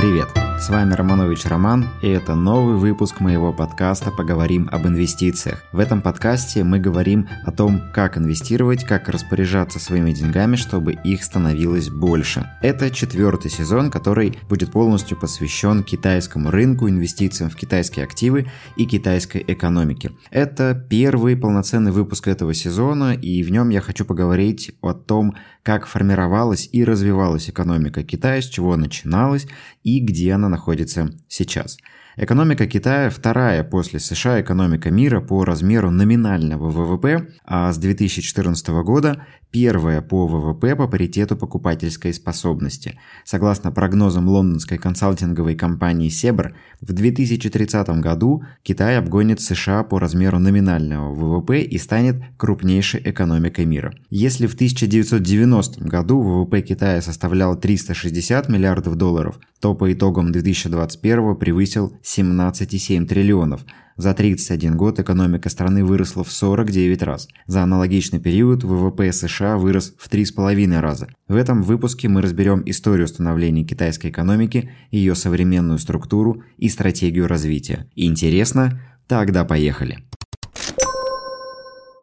Привет, с вами Романович Роман, и это новый выпуск моего подкаста «Поговорим об инвестициях». В этом подкасте мы говорим о том, как инвестировать, как распоряжаться своими деньгами, чтобы их становилось больше. Это 4-й сезон, который будет полностью посвящен китайскому рынку, инвестициям в китайские активы и китайской экономике. Это первый полноценный выпуск этого сезона, и в нем я хочу поговорить о том, как формировалась и развивалась экономика Китая, с чего начиналась и где она находится сейчас. Экономика Китая – вторая после США экономика мира по размеру номинального ВВП, а с 2014 года первая по ВВП по паритету покупательской способности. Согласно прогнозам лондонской консалтинговой компании Себр, в 2030 году Китай обгонит США по размеру номинального ВВП и станет крупнейшей экономикой мира. Если в 1990 году ВВП Китая составлял 360 миллиардов долларов, то по итогам 2021 превысил 17,7 триллионов. За 31 год экономика страны выросла в 49 раз. За аналогичный период ВВП США вырос в 3,5 раза. В этом выпуске мы разберем историю становления китайской экономики, ее современную структуру и стратегию развития. Интересно? Тогда поехали!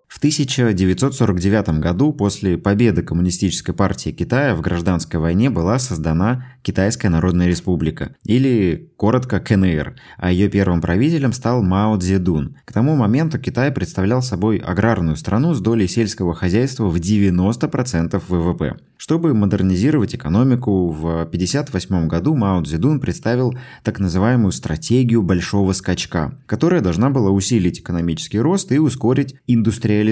В 1949 году после победы Коммунистической партии Китая в гражданской войне была создана Китайская Народная Республика, или коротко КНР, а ее первым правителем стал Мао Цзэдун. К тому моменту Китай представлял собой аграрную страну с долей сельского хозяйства в 90% ВВП. Чтобы модернизировать экономику, в 1958 году Мао Цзэдун представил так называемую стратегию большого скачка, которая должна была усилить экономический рост и ускорить индустриализацию.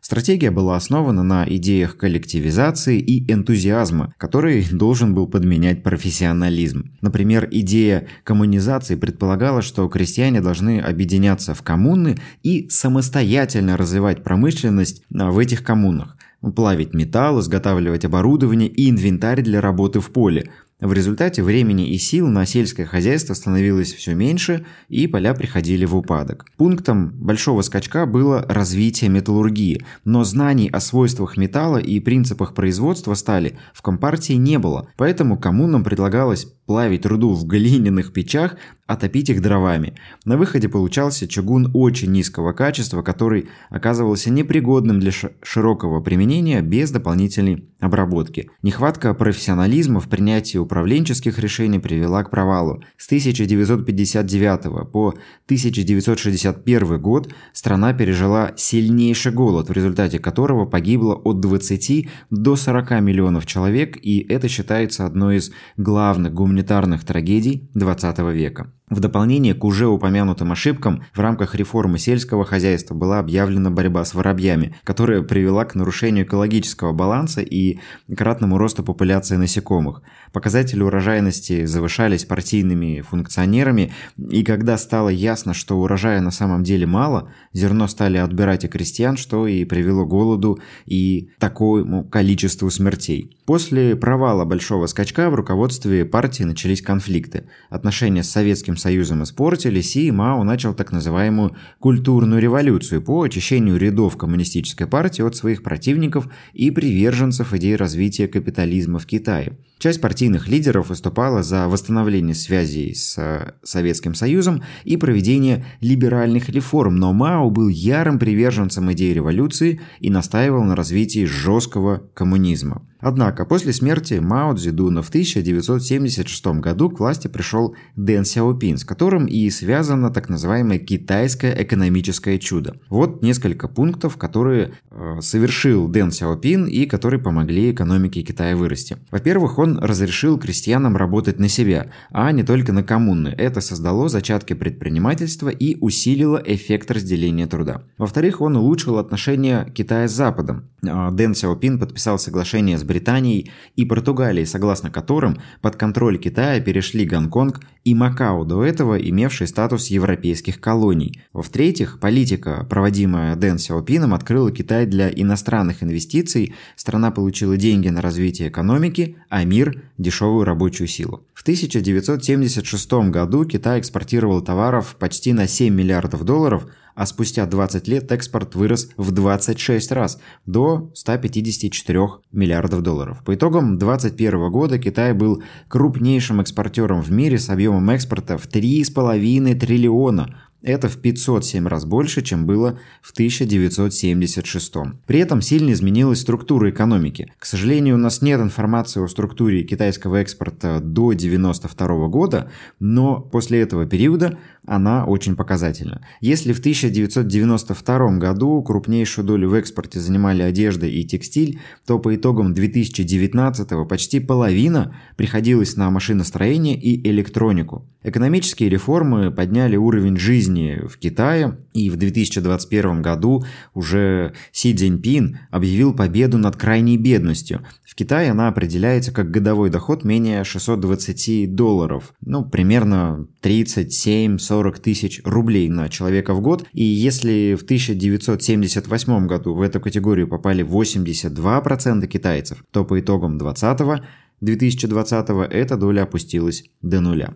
Стратегия была основана на идеях коллективизации и энтузиазма, который должен был подменять профессионализм. Например, идея коммунизации предполагала, что крестьяне должны объединяться в коммуны и самостоятельно развивать промышленность в этих коммунах. Плавить металл, изготавливать оборудование и инвентарь для работы в поле. В результате времени и сил на сельское хозяйство становилось все меньше, и поля приходили в упадок. Пунктом большого скачка было развитие металлургии, но знаний о свойствах металла и принципах производства стали в компартии не было, поэтому коммунам предлагалось плавить руду в глиняных печах, а топить их дровами. На выходе получался чугун очень низкого качества, который оказывался непригодным для широкого применения без дополнительной обработки. Нехватка профессионализма в принятии управленческих решений привела к провалу. С 1959 по 1961 год страна пережила сильнейший голод, в результате которого погибло от 20 до 40 миллионов человек, и это считается одной из главных гуманитарных трагедий 20 века. В дополнение к уже упомянутым ошибкам, в рамках реформы сельского хозяйства была объявлена борьба с воробьями, которая привела к нарушению экологического баланса и кратному росту популяции насекомых. Показатели урожайности завышались партийными функционерами, и когда стало ясно, что урожая на самом деле мало, зерно стали отбирать у крестьян, что и привело к голоду и такому количеству смертей. После провала большого скачка в руководстве партии начались конфликты. Отношения с Советским Союзом испортились, и Мао начал так называемую культурную революцию по очищению рядов коммунистической партии от своих противников и приверженцев идей развития капитализма в Китае. Часть партийных лидеров выступала за восстановление связей с Советским Союзом и проведение либеральных реформ, но Мао был ярым приверженцем идеи революции и настаивал на развитии жесткого коммунизма. Однако после смерти Мао Цзэдуна в 1976 году к власти пришел Дэн Сяопин, с которым и связано так называемое китайское экономическое чудо. Вот несколько пунктов, которые совершил Дэн Сяопин и которые помогли экономике Китая вырасти. Во-первых, он разрешил крестьянам работать на себя, а не только на коммуны. Это создало зачатки предпринимательства и усилило эффект разделения труда. Во-вторых, он улучшил отношения Китая с Западом. Дэн Сяопин подписал соглашение с Британией и Португалией, согласно которым под контроль Китая перешли Гонконг и Макао, до этого имевшие статус европейских колоний. В-третьих, политика, проводимая Дэн Сяопином, открыла Китай для иностранных инвестиций, страна получила деньги на развитие экономики, а мир – дешевую рабочую силу. В 1976 году Китай экспортировал товаров почти на 7 миллиардов долларов, а спустя 20 лет экспорт вырос в 26 раз до 154 миллиардов долларов. По итогам 2021 года Китай был крупнейшим экспортером в мире с объемом экспорта в 3,5 триллиона. Это в 507 раз больше, чем было в 1976. При этом сильно изменилась структура экономики. К сожалению, у нас нет информации о структуре китайского экспорта до 1992 года, но после этого периода она очень показательна. Если в 1992 году крупнейшую долю в экспорте занимали одежда и текстиль, то по итогам 2019 почти половина приходилась на машиностроение и электронику. Экономические реформы подняли уровень жизни в Китае, и в 2021 году уже Си Цзиньпин объявил победу над крайней бедностью. В Китае она определяется как годовой доход менее 620 долларов, ну, примерно 37-40 тысяч рублей на человека в год, и если в 1978 году в эту категорию попали 82% китайцев, то по итогам 2020 эта доля опустилась до нуля.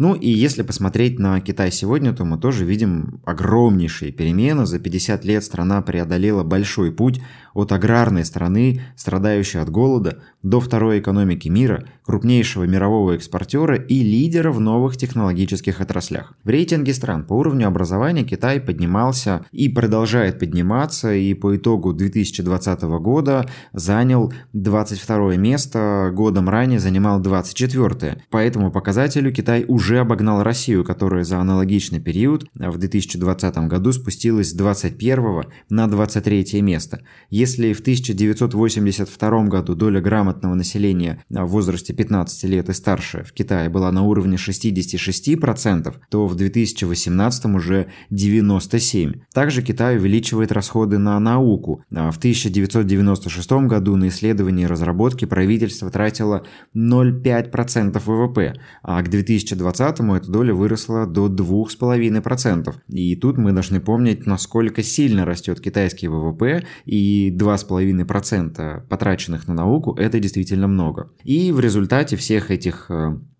Ну и если посмотреть на Китай сегодня, то мы тоже видим огромнейшие перемены. За 50 лет страна преодолела большой путь от аграрной страны, страдающей от голода, до второй экономики мира, крупнейшего мирового экспортера и лидера в новых технологических отраслях. В рейтинге стран по уровню образования Китай поднимался и продолжает подниматься, и по итогу 2020 года занял 22 место, годом ранее занимал 24. По этому показателю Китай уже обогнал Россию, которая за аналогичный период в 2020 году спустилась с 21 на 23 место. Если в 1982 году доля грамотного населения в возрасте 15 лет и старше в Китае была на уровне 66%, то в 2018 уже 97%. Также Китай увеличивает расходы на науку. В 1996 году на исследования и разработки правительство тратило 0,5% ВВП, а к 2020 эта доля выросла до 2,5%. И тут мы должны помнить, насколько сильно растет китайский ВВП, и 2,5% потраченных на науку – это действительно много. И в результате всех этих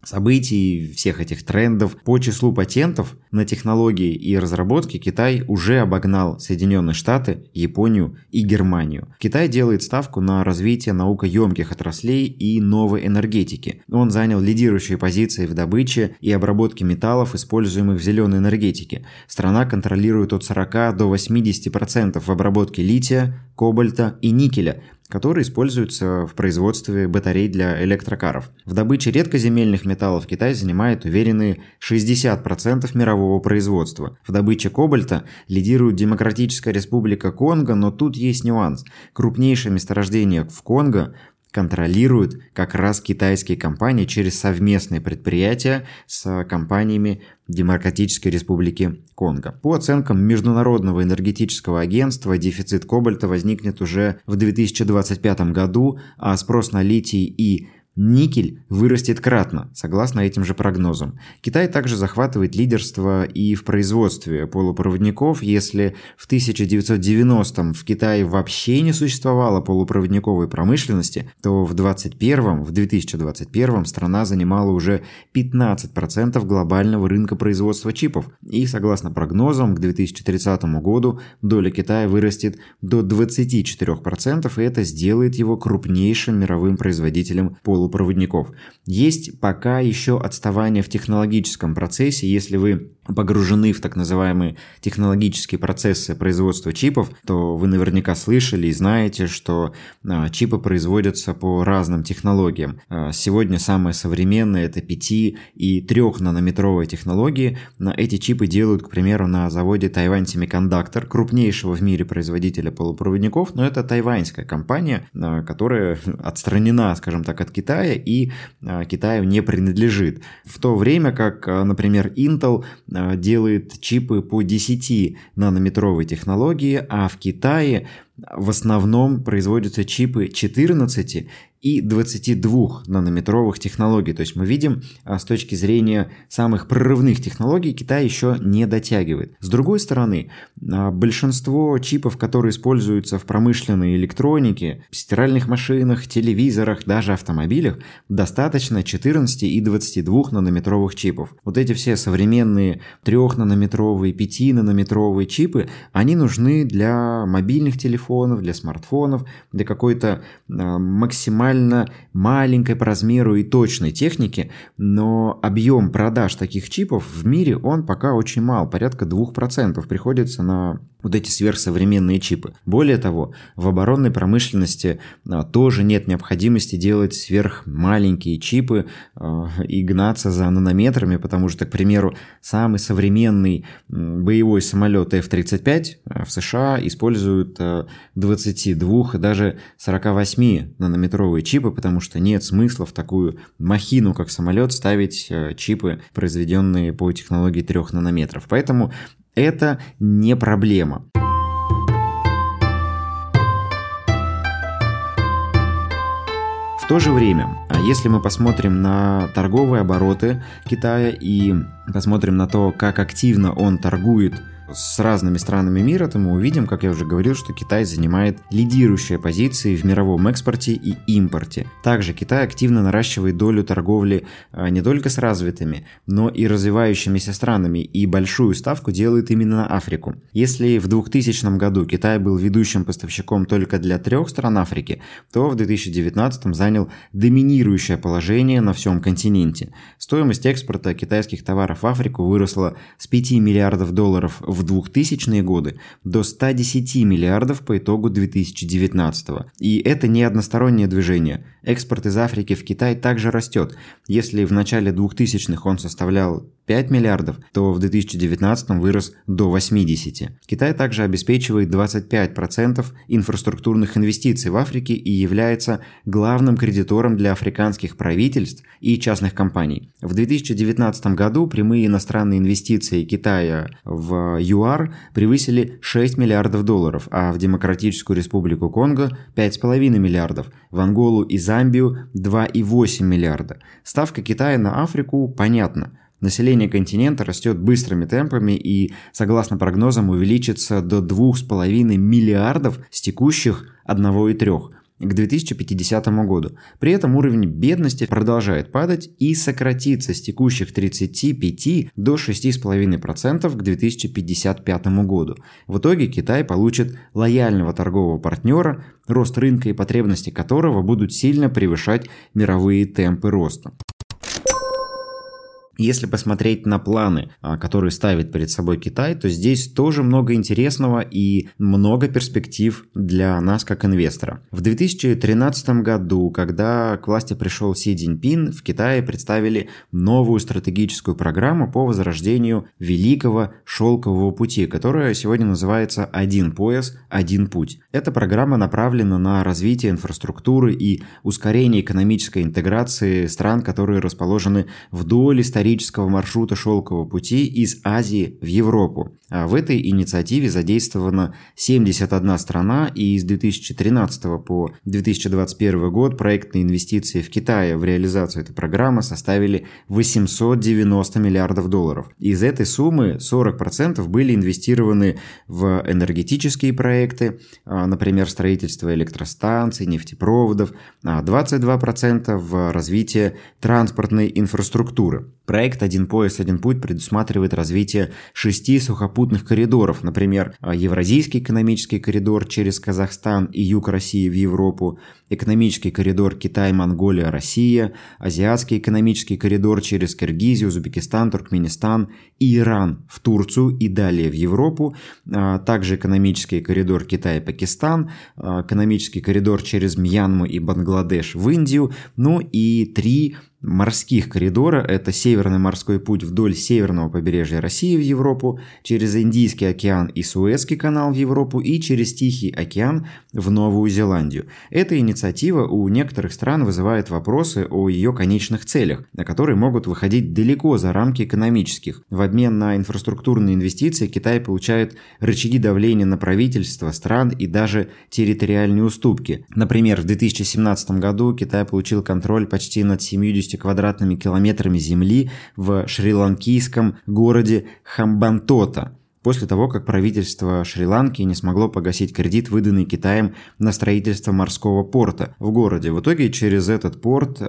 событий, всех этих трендов по числу патентов на технологии и разработки Китай уже обогнал Соединенные Штаты, Японию и Германию. Китай делает ставку на развитие наукоемких отраслей и новой энергетики. Он занял лидирующие позиции в добыче и обработке металлов, используемых в зеленой энергетике. Страна контролирует от 40 до 80% в обработке лития, кобальта и никеля, которые используются в производстве батарей для электрокаров. В добыче редкоземельных металлов Китай занимает уверенные 60% мирового производства. В добыче кобальта лидирует Демократическая Республика Конго, но тут есть нюанс. Крупнейшее месторождение в Конго контролируют как раз китайские компании через совместные предприятия с компаниями Демократической Республики Конго. По оценкам Международного энергетического агентства, дефицит кобальта возникнет уже в 2025 году, а спрос на литий и никель вырастет кратно, согласно этим же прогнозам. Китай также захватывает лидерство и в производстве полупроводников. Если в 1990-м в Китае вообще не существовало полупроводниковой промышленности, то в 2021 страна занимала уже 15% глобального рынка производства чипов. И, согласно прогнозам, к 2030 году доля Китая вырастет до 24%, и это сделает его крупнейшим мировым производителем полупроводников. Есть пока еще отставание в технологическом процессе. Если вы погружены в так называемые технологические процессы производства чипов, то вы наверняка слышали и знаете, что чипы производятся по разным технологиям. Сегодня самые современные – это 5 и 3 нанометровые технологии. Эти чипы делают, к примеру, на заводе Taiwan Semiconductor, крупнейшего в мире производителя полупроводников, но это тайваньская компания, которая отстранена, скажем так, от Китая и Китаю не принадлежит. В то время как, например, Intel делает чипы по 10 нанометровой технологии, а в Китае в основном производятся чипы 14 и 22 нанометровых технологий. То есть мы видим, с точки зрения самых прорывных технологий Китай еще не дотягивает. С другой стороны, большинство чипов, которые используются в промышленной электронике, в стиральных машинах, телевизорах, даже автомобилях, достаточно 14 и 22 нанометровых чипов. Вот эти все современные 3-нанометровые, 5-нанометровые чипы, они нужны для мобильных телефонов, для смартфонов, для какой-то максимально маленькой по размеру и точной техники, но объем продаж таких чипов в мире, он пока очень мал, порядка 2% приходится на вот эти сверхсовременные чипы. Более того, в оборонной промышленности тоже нет необходимости делать сверхмаленькие чипы и гнаться за нанометрами, потому что, к примеру, самый современный боевой самолет F-35 в США используют 22 и даже 48 нанометровые чипы, потому что нет смысла в такую махину, как самолет, ставить чипы, произведенные по технологии 3 нанометров. Поэтому это не проблема. В то же время, если мы посмотрим на торговые обороты Китая и посмотрим на то, как активно он торгует с разными странами мира, то мы увидим, как я уже говорил, что Китай занимает лидирующие позиции в мировом экспорте и импорте. Также Китай активно наращивает долю торговли не только с развитыми, но и развивающимися странами, и большую ставку делает именно на Африку. Если в 2000 году Китай был ведущим поставщиком только для 3 стран Африки, то в 2019 занял доминирующее положение на всем континенте. Стоимость экспорта китайских товаров в Африку выросла с 5 миллиардов долларов в 2000-е годы до 110 миллиардов по итогу 2019-го. И это не одностороннее движение. Экспорт из Африки в Китай также растет. Если в начале 2000-х он составлял 5 миллиардов, то в 2019-м вырос до 80. Китай также обеспечивает 25% инфраструктурных инвестиций в Африке и является главным кредитором для африканских правительств и частных компаний. В 2019 году прямые иностранные инвестиции Китая в ЮАР превысили 6 миллиардов долларов, а в Демократическую Республику Конго 5,5 миллиардов, в Анголу и Замбию 2,8 миллиарда. Ставка Китая на Африку понятна. Население континента растет быстрыми темпами и, согласно прогнозам, увеличится до 2,5 миллиардов с текущих 1,3 к 2050 году. При этом уровень бедности продолжает падать и сократится с текущих 35 до 6,5% к 2055 году. В итоге Китай получит лояльного торгового партнера, рост рынка и потребности которого будут сильно превышать мировые темпы роста. Если посмотреть на планы, которые ставит перед собой Китай, то здесь тоже много интересного и много перспектив для нас как инвестора. В 2013 году, когда к власти пришел Си Цзиньпин, в Китае представили новую стратегическую программу по возрождению Великого Шелкового пути, которая сегодня называется «Один пояс, один путь». Эта программа направлена на развитие инфраструктуры и ускорение экономической интеграции стран, которые расположены вдоль исторического маршрута шелкового пути из Азии в Европу. А в этой инициативе задействована 71 страна, и с 2013 по 2021 год проектные инвестиции в Китае в реализацию этой программы составили 890 миллиардов долларов. Из этой суммы 40% были инвестированы в энергетические проекты, например, строительство электростанций, нефтепроводов, а 22% в развитие транспортной инфраструктуры. Проект «Один пояс, один путь» предусматривает развитие 6 сухопутных коридоров, например, Евразийский экономический коридор через Казахстан и юг России в Европу, экономический коридор Китай-Монголия-Россия, азиатский экономический коридор через Киргизию, Узбекистан, Туркменистан и Иран в Турцию и далее в Европу, также экономический коридор Китай-Пакистан, экономический коридор через Мьянму и Бангладеш в Индию, ну и 3 морских коридора – это Северный морской путь вдоль северного побережья России в Европу, через Индийский океан и Суэцкий канал в Европу и через Тихий океан в Новую Зеландию. Эта инициатива инициатива у некоторых стран вызывает вопросы о ее конечных целях, которые могут выходить далеко за рамки экономических. В обмен на инфраструктурные инвестиции Китай получает рычаги давления на правительства, стран и даже территориальные уступки. Например, в 2017 году Китай получил контроль почти над 70 квадратными километрами земли в шри-ланкийском городе Хамбантота, после того, как правительство Шри-Ланки не смогло погасить кредит, выданный Китаем на строительство морского порта в городе. В итоге через этот порт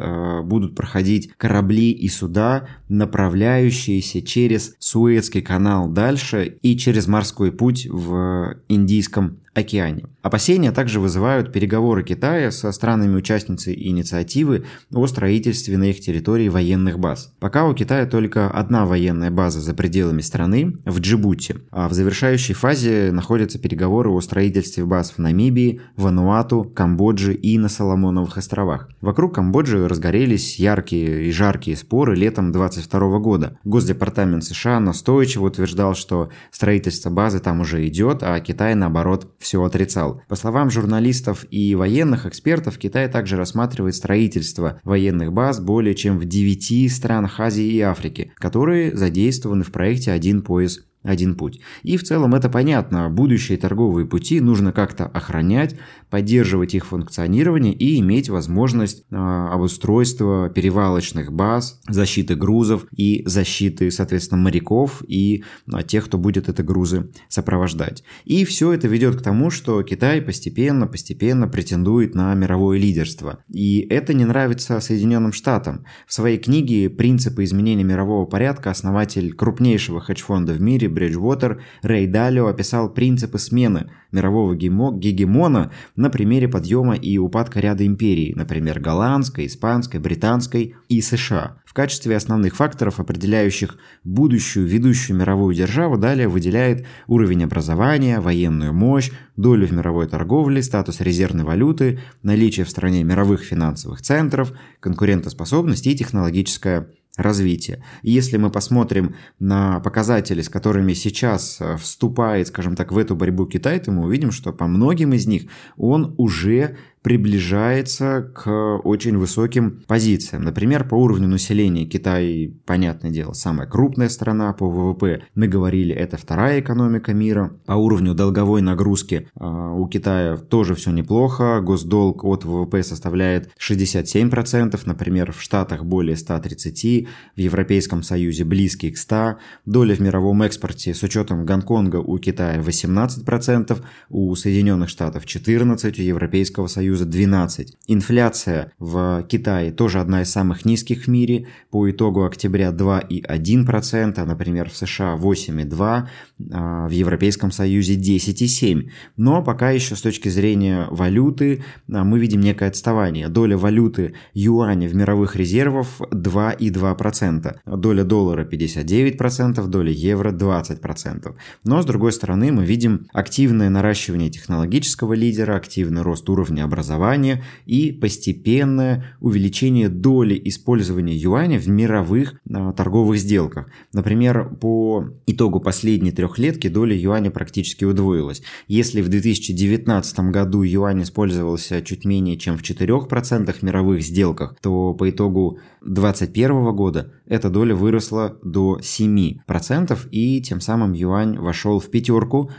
будут проходить корабли и суда, направляющиеся через Суэцкий канал дальше и через морской путь в Индийском океане. Опасения также вызывают переговоры Китая со странами-участницей инициативы о строительстве на их территории военных баз. Пока у Китая только одна военная база за пределами страны, в Джибути, а в завершающей фазе находятся переговоры о строительстве баз в Намибии, Вануату, Камбодже и на Соломоновых островах. Вокруг Камбоджи разгорелись яркие и жаркие споры летом 2022 года. Госдепартамент США настойчиво утверждал, что строительство базы там уже идет, а Китай, наоборот, все отрицал. По словам журналистов и военных экспертов, Китай также рассматривает строительство военных баз более чем в 9 странах Азии и Африки, которые задействованы в проекте «Один пояс, один путь». И в целом это понятно. Будущие торговые пути нужно как-то охранять, поддерживать их функционирование и иметь возможность обустройства перевалочных баз, защиты грузов и защиты, соответственно, моряков и тех, кто будет эти грузы сопровождать. И все это ведет к тому, что Китай постепенно претендует на мировое лидерство. И это не нравится Соединенным Штатам. В своей книге «Принципы изменения мирового порядка» основатель крупнейшего хедж-фонда в мире Бриджвотер Рэй Далио описал принципы смены мирового гегемона на примере подъема и упадка ряда империй, например, голландской, испанской, британской и США. В качестве основных факторов, определяющих будущую ведущую мировую державу, Далио выделяет уровень образования, военную мощь, долю в мировой торговле, статус резервной валюты, наличие в стране мировых финансовых центров, конкурентоспособность и технологическое развитие. И если мы посмотрим на показатели, с которыми сейчас вступает, скажем так, в эту борьбу Китай, то мы увидим, что по многим из них он уже приближается к очень высоким позициям. Например, по уровню населения Китай, понятное дело, самая крупная страна по ВВП. Мы говорили, это вторая экономика мира. По уровню долговой нагрузки у Китая тоже все неплохо. Госдолг от ВВП составляет 67%, например, в Штатах более 130%, в Европейском Союзе близкие к 100%. Доля в мировом экспорте с учетом Гонконга у Китая 18%, у Соединенных Штатов 14%, у Европейского Союза 12. Инфляция в Китае тоже одна из самых низких в мире. По итогу октября 2,1%, например, в США 8,2%, в Европейском Союзе 10,7%. Но пока еще с точки зрения валюты мы видим некое отставание. Доля валюты юаня в мировых резервах 2,2%, доля доллара 59%, доля евро 20%. Но с другой стороны мы видим активное наращивание технологического лидера, активный рост уровня образования и постепенное увеличение доли использования юаня в мировых торговых сделках. Например, по итогу последней трехлетки доля юаня практически удвоилась. Если в 2019 году юань использовался чуть менее чем в 4% мировых сделках, то по итогу 2021 года эта доля выросла до 7%, и тем самым юань вошел в пятерку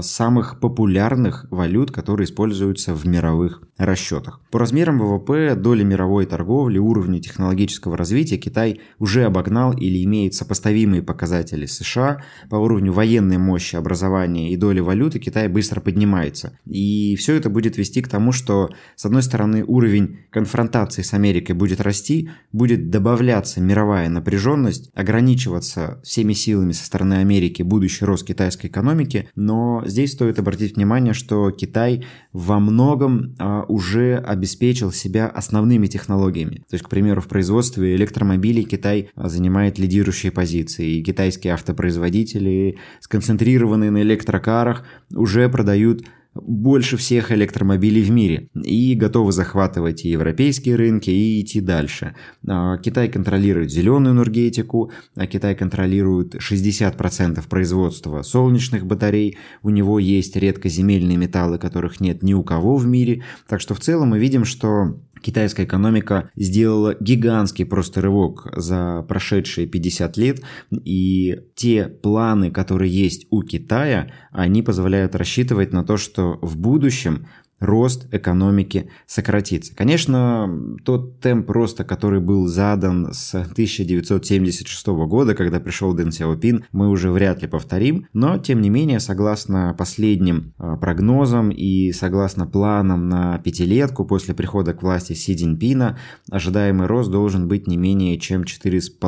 самых популярных валют, которые используются в мировых расчетах. По размерам ВВП, доли мировой торговли, уровню технологического развития Китай уже обогнал или имеет сопоставимые показатели США. По уровню военной мощи, образования и доли валюты Китай быстро поднимается. И все это будет вести к тому, что, с одной стороны, уровень конфронтации с Америкой будет расти, будет добавляться мировая напряженность, ограничиваться всеми силами со стороны Америки будущий рост китайской экономики, но здесь стоит обратить внимание, что Китай во многом уже обеспечил себя основными технологиями. То есть, к примеру, в производстве электромобилей Китай занимает лидирующие позиции, и китайские автопроизводители, сконцентрированные на электрокарах, уже продают больше всех электромобилей в мире и готовы захватывать и европейские рынки, и идти дальше. Китай контролирует зеленую энергетику, Китай контролирует 60% производства солнечных батарей, у него есть редкоземельные металлы, которых нет ни у кого в мире, так что в целом мы видим, что китайская экономика сделала гигантский просто рывок за прошедшие 50 лет, и те планы, которые есть у Китая, они позволяют рассчитывать на то, что в будущем рост экономики сократится. Конечно, тот темп роста, который был задан с 1976 года, когда пришел Дэн Сяопин, мы уже вряд ли повторим, но, тем не менее, согласно последним прогнозам и согласно планам на пятилетку после прихода к власти Си Цзиньпина, ожидаемый рост должен быть не менее чем 4,5%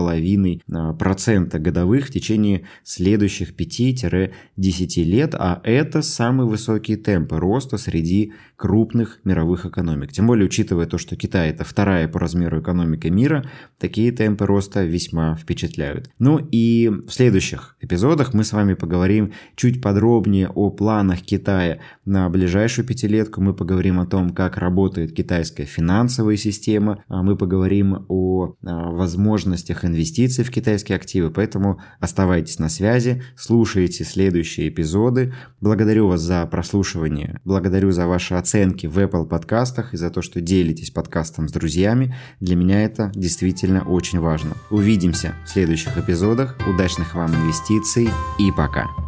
годовых в течение следующих 5-10 лет, а это самые высокие темпы роста среди крупных мировых экономик. Тем более, учитывая то, что Китай – это вторая по размеру экономика мира, такие темпы роста весьма впечатляют. Ну и в следующих эпизодах мы с вами поговорим чуть подробнее о планах Китая на ближайшую пятилетку, мы поговорим о том, как работает китайская финансовая система, мы поговорим о возможностях инвестиций в китайские активы, поэтому оставайтесь на связи, слушайте следующие эпизоды. Благодарю вас за прослушивание, благодарю за ваши оценки в Apple подкастах и за то, что делитесь подкастом с друзьями. Для меня это действительно очень важно. Увидимся в следующих эпизодах. Удачных вам инвестиций и пока!